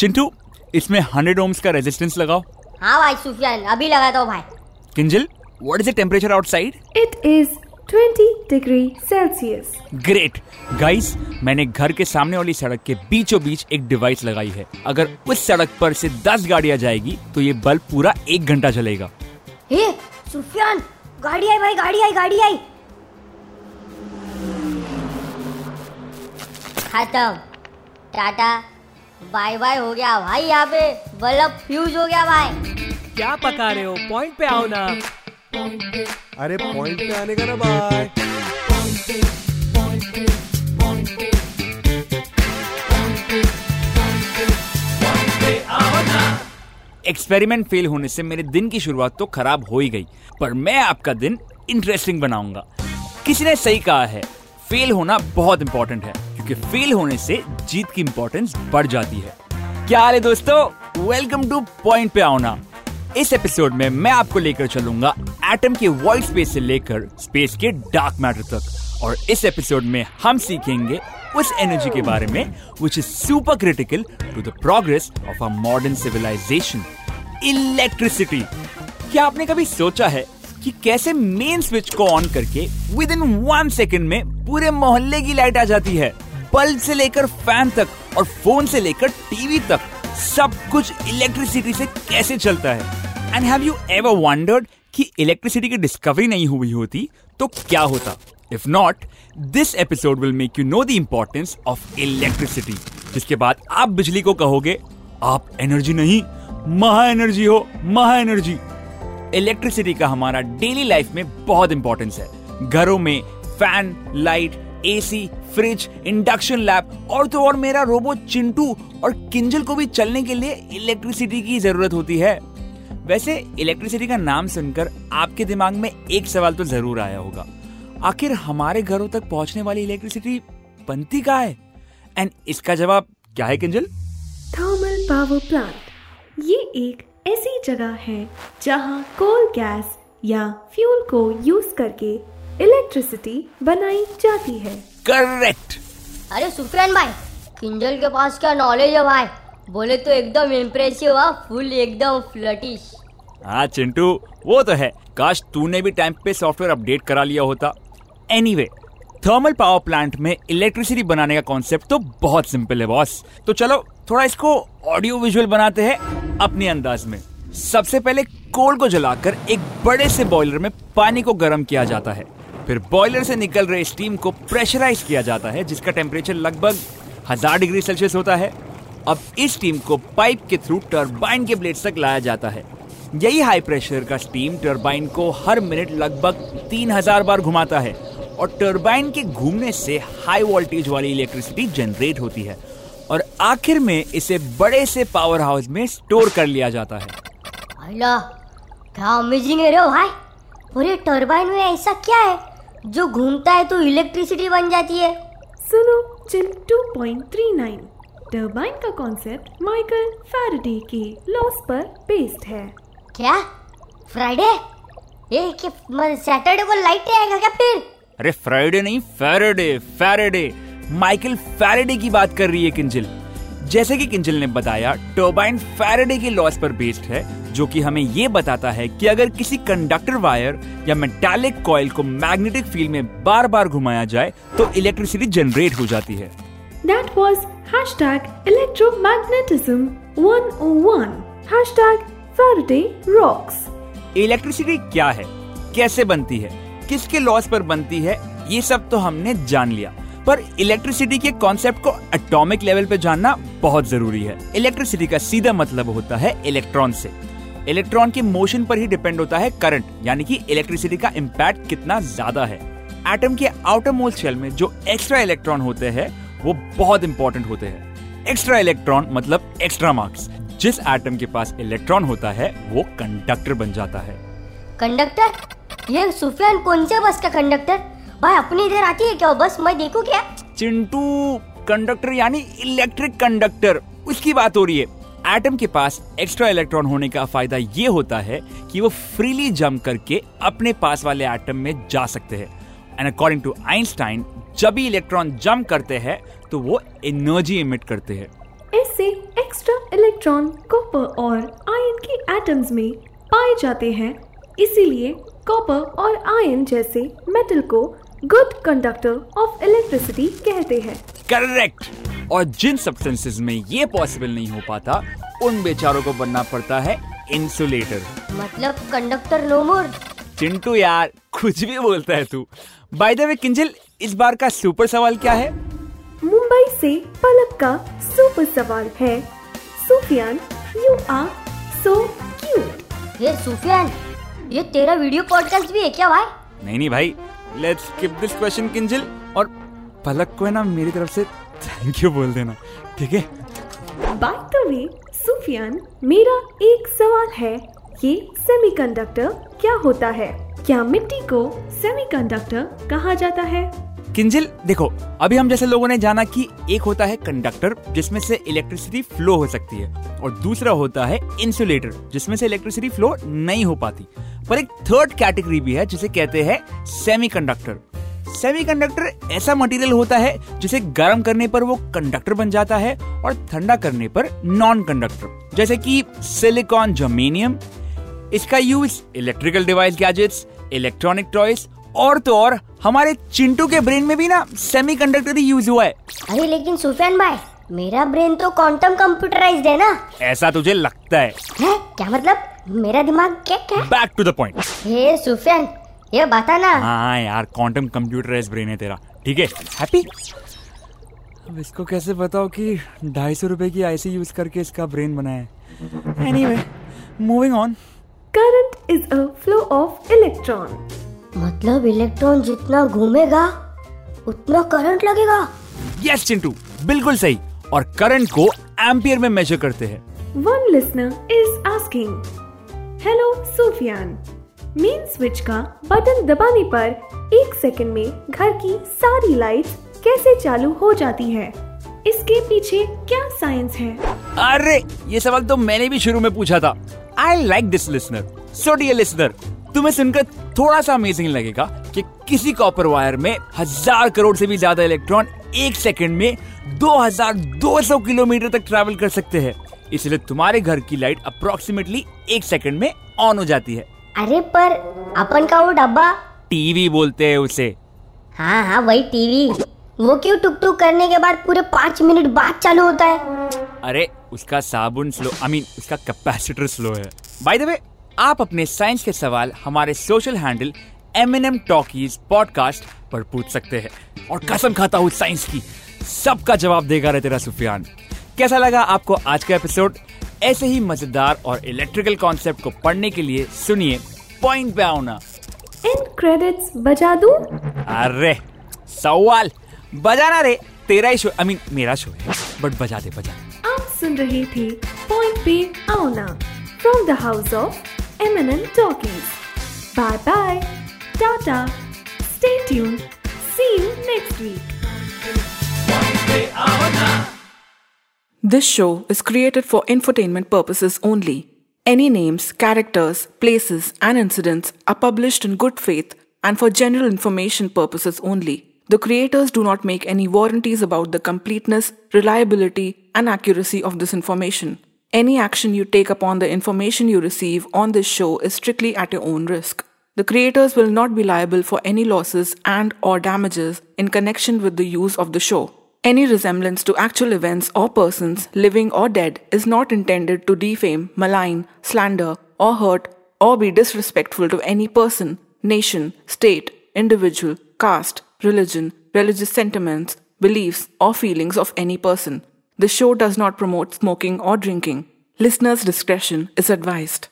चिंटू, इसमें 100 ohms का resistance लगाओ। हाँ भाई सुफियान, अभी लगाता हूँ भाई। Kinjal, what is the temperature outside? It is 20 degree Celsius. Great guys, मैंने घर के सामने वाली सड़क के बीचों बीच एक डिवाइस लगाई है। अगर उस सड़क पर से 10 गाड़ियाँ जाएगी तो ये बल्ब पूरा 1 घंटा चलेगा। हे सुफियान, गाड़ी आई भाई, गाड़ी आई। खत्म, टाटा बाय बाय हो गया भाई। यहाँ पे बल्ब फ्यूज हो गया भाई। क्या पका रहे हो? पॉइंट पे आओ ना। अरे पॉइंट पे आने का ना बाय। एक्सपेरिमेंट फेल होने से मेरे दिन की शुरुआत तो खराब हो ही गई, पर मैं आपका दिन इंटरेस्टिंग बनाऊंगा। किसी ने सही कहा है, फेल होना बहुत इंपॉर्टेंट है, क्योंकि फेल होने से जीत की इंपॉर्टेंस बढ़ जाती है। क्या हाल है दोस्तों, वेलकम टू पॉइंट पे आओ ना। इस एपिसोड में मैं आपको लेकर चलूंगा एटम के वॉइड स्पेस से लेकर स्पेस के डार्क मैटर तक, और इस एपिसोड में हम सीखेंगे उस एनर्जी के बारे में which is super critical to the progress of our modern civilisation, electricity. क्या आपने कभी सोचा है कि कैसे मेन स्विच को ऑन करके विद इन 1 सेकंड में पूरे मोहल्ले की लाइट आ जाती है? बल्ब से लेकर फैन तक और फोन से लेकर टीवी तक सब कुछ इलेक्ट्रिसिटी से कैसे चलता है। And have you ever wondered कि इलेक्ट्रिसिटी की डिस्कवरी नहीं हुई होती तो क्या होता? If not, this episode will make you know the importance of electricity, जिसके बाद आप बिजली को कहोगे आप एनर्जी नहीं, महा एनर्जी हो, महा एनर्जी। इलेक्ट्रिसिटी का हमारा डेली लाइफ में बहुत इंपॉर्टेंस है। घरों में fan, light, AC, fridge, induction lamp और तो और मेरा रोबोट चिंटू और किंजल को भी चलने के लिए इलेक्ट्रिसिटी की जरूरत होती है। वैसे इलेक्ट्रिसिटी का नाम सुनकर आपके दिमाग में एक सवाल तो जरूर आया होगा, आखिर हमारे घरों तक पहुंचने वाली इलेक्ट्रिसिटी बनती कहाँ है? एंड इसका जवाब क्या है किंजल? Thermal power plant. ये एक ऐसी जगह है जहाँ कोल, गैस या फ्यूल को यूज करके इलेक्ट्रिसिटी बनाई जाती है। करेक्ट। अरे सुफियान भाई, किंजल के पास क्या नॉलेज है भाई, बोले तो एकदम इम्प्रेसिव, फुल एकदम फ्लटिश। हाँ चिंटू, वो तो है, काश तूने भी टाइम पे सॉफ्टवेयर अपडेट करा लिया होता। एनीवे, थर्मल पावर प्लांट में इलेक्ट्रिसिटी बनाने का कॉन्सेप्ट तो बहुत सिंपल है बॉस। तो चलो थोड़ा इसको ऑडियो विजुअल बनाते हैं अपने अंदाज में। सबसे पहले कोल को जलाकर एक बड़े से बॉयलर में पानी को गर्म किया जाता है, फिर बॉयलर से निकल रहे स्टीम को प्रेशराइज किया जाता है, जिसका टेम्परेचर लगभग 1000 डिग्री सेल्सियस होता है। अब इस स्टीम को पाइप के थ्रू टर्बाइन के ब्लेड्स तक लाया जाता है। यही हाई प्रेशर का स्टीम टर्बाइन को हर मिनट लगभग 3000 बार घुमाता है, और टर्बाइन के घूमने से हाई वोल्टेज वाली इलेक्ट्रिसिटी जनरेट होती है, और आखिर में इसे बड़े से पावर हाउस में स्टोर कर लिया जाता है। अल्लाह, क्या अमेजिंग है रे भाई। पूरे टर्बाइन में ऐसा क्या है जो घूमता है तो इलेक्ट्रिसिटी बन जाती है? सुनो चिंटू, 2.39 टर्बाइन का कॉन्सेप्ट माइकल फैराडे के लॉस पर बेस्ड है। क्या फ्राइडे? ये कि सैटरडे को लाइट आएगा क्या फिर? अरे फ्राइडे नहीं, फैराडे, माइकल फैराडे की बात कर रही है किंजल। जैसे कि किंजल ने बताया, टर्बाइन फैराडे के लॉस पर बेस्ड है, जो कि हमें ये बताता है कि अगर किसी कंडक्टर वायर या मेटालिक कॉइल को मैग्नेटिक फील्ड में बार बार घुमाया जाए तो इलेक्ट्रिसिटी जनरेट हो जाती है। That was #electromagnetism 101 #Faraday rocks। Electricity क्या है, कैसे बनती है, किसके लॉस पर बनती है, ये सब तो हमने जान लिया, पर इलेक्ट्रिसिटी के कॉन्सेप्ट को एटॉमिक लेवल पे जानना बहुत जरूरी है। इलेक्ट्रिसिटी का सीधा मतलब होता है इलेक्ट्रॉन से। इलेक्ट्रॉन के मोशन पर ही डिपेंड होता है करंट, यानी कि इलेक्ट्रिसिटी का इम्पैक्ट कितना ज्यादा है। एटम के आउटर मोस्ट शेल में जो एक्स्ट्रा इलेक्ट्रॉन होते हैं वो बहुत इंपॉर्टेंट होते हैं। एक्स्ट्रा इलेक्ट्रॉन मतलब एक्स्ट्रा मार्क्स। जिस एटम के पास इलेक्ट्रॉन होता है वो कंडक्टर बन जाता है। कंडक्टर? ये सुफियान कौन से बस का कंडक्टर भाई? अपनी इधर आती है क्या बस? मैं देखूं क्या? चिंटू, कंडक्टर यानी इलेक्ट्रिक कंडक्टर, उसकी बात हो रही है। एटम के पास एक्स्ट्रा इलेक्ट्रॉन होने का फायदा ये होता है कि वो फ्रीली जंप करके अपने पास वाले एटम में जा सकते हैं। एंड अकॉर्डिंग टू आइंस्टाइन, जब भी इलेक्ट्रॉन जंप करते हैं तो वो एनर्जी इमिट करते हैं। इससे एक्स्ट्रा इलेक्ट्रॉन कॉपर और आयरन के एटम्स में पाए जाते हैं, इसीलिए कॉपर और आयरन जैसे मेटल को गुड कंडक्टर ऑफ इलेक्ट्रिसिटी कहते हैं। करेक्ट। और जिन सब्सटेंसेस में ये पॉसिबल नहीं हो पाता उन बेचारों को बनना पड़ता है इंसुलेटर, मतलब कंडक्टर लोमर। चिंटू यार कुछ भी बोलता है तू। बाय द वे किंजल, इस बार का सुपर सवाल क्या है? मुंबई से पलक का सुपर सवाल है, Sufiyan you are so cute. ये सुफियान, ये तेरा वीडियो पॉडकास्ट भी है क्या भाई? नहीं भाई, let's skip this question Kinjal, और पलक को है ना मेरी तरफ से थैंक यू बोल देना, ठीक है? बाय द वे सुफियान, मेरा एक सवाल है, ये सेमीकंडक्टर क्या होता है? क्या मिट्टी को सेमीकंडक्टर कहा जाता है? किंजल देखो, अभी हम जैसे लोगों ने जाना कि एक होता है कंडक्टर जिसमें से इलेक्ट्रिसिटी फ्लो हो सकती है, और दूसरा होता है इंसुलेटर जिसमें से इलेक्ट्रिसिटी फ्लो नहीं हो पाती, पर एक थर्ड कैटेगरी भी है जिसे कहते हैं सेमीकंडक्टर। सेमीकंडक्टर ऐसा मटेरियल होता है जिसे गर्म करने पर वो कंडक्टर बन जाता है और ठंडा करने पर नॉन कंडक्टर, जैसे कि सिलिकॉन, जर्मेनियम। इसका use electrical device, gadgets, electronic toys, और तो और हमारे चिंटू के ब्रेन में भी ना सेमीकंडक्टर ही यूज हुआ है। अरे लेकिन सुफियान भाई, मेरा ब्रेन तो क्वांटम कंप्यूटराइज्ड है ना? ऐसा तुझे लगता है? क्या मतलब? मेरा दिमाग क्या? Back to the point. Hey Sufiyan, ये बता ना। हाँ यार, क्वांटम कंप्यूटराइज्ड ब्रेन है तेरा, ठीक है? हैप्पी? अब इसको कैसे बताओ कि 250 रुपए की आईसी यूज करके इसका ब्रेन बनाया है। Anyway, moving on. Current is a flow of electron, मतलब इलेक्ट्रॉन जितना घूमेगा उतना करंट लगेगा। यस चिंटू, बिल्कुल सही। और करंट को एम्पियर में मेजर करते हैं। One listener is asking, hello Sufiyan, main switch का बटन दबाने पर 1 सेकंड में घर की सारी लाइट्स कैसे चालू हो जाती है? इसके पीछे क्या साइंस है? अरे ये सवाल तो मैंने भी शुरू में पूछा था। I like this listener. So dear listener, तुम्हें सुनकर थोड़ा सा अमेजिंग लगेगा कि किसी कॉपर वायर में 1000 करोड़ से भी ज्यादा इलेक्ट्रॉन 1 सेकंड में 2200 किलोमीटर तक ट्रैवल कर सकते हैं, इसलिए तुम्हारे घर की लाइट अप्रोक्सीमेटली 1 सेकंड में ऑन हो जाती है। अरे पर अपन का वो डब्बा, टीवी बोलते हैं उसे। हाँ हाँ वही टीवी, वो क्यों टुक टुक करने के बाद पूरे 5 मिनट बाद चालू होता है? अरे उसका साबुन स्लो, उसका कैपेसिटर स्लो है। बाय द वे, आप अपने साइंस के सवाल हमारे social handle MNM Talkies podcast पर पूछ सकते हैं, और कसम खाता हूँ साइंस की, सबका जवाब देगा रे तेरा सुफियान। कैसा लगा आपको आज का एपिसोड? ऐसे ही मजेदार और इलेक्ट्रिकल कॉन्सेप्ट को पढ़ने के लिए सुनिए पॉइंट पे आओ ना। एंड क्रेडिट्स बजा दूं? अरे सवाल बजाना रे, तेरा ही शो, मेरा शो है, बट बजा दे। आप सुन रहे थे पॉइंट पे आओ ना from the house of MNM Talkies. Bye-bye. Tata. Stay tuned. See you next week. This show is created for infotainment purposes only. Any names, characters, places, and incidents are published in good faith and for general information purposes only. The creators do not make any warranties about the completeness, reliability, and accuracy of this information. Any action you take upon the information you receive on this show is strictly at your own risk. The creators will not be liable for any losses and/or damages in connection with the use of the show. Any resemblance to actual events or persons, living or dead, is not intended to defame, malign, slander, or hurt, or be disrespectful to any person, nation, state, individual, caste, religion, religious sentiments, beliefs, or feelings of any person. The show does not promote smoking or drinking. Listeners' discretion is advised.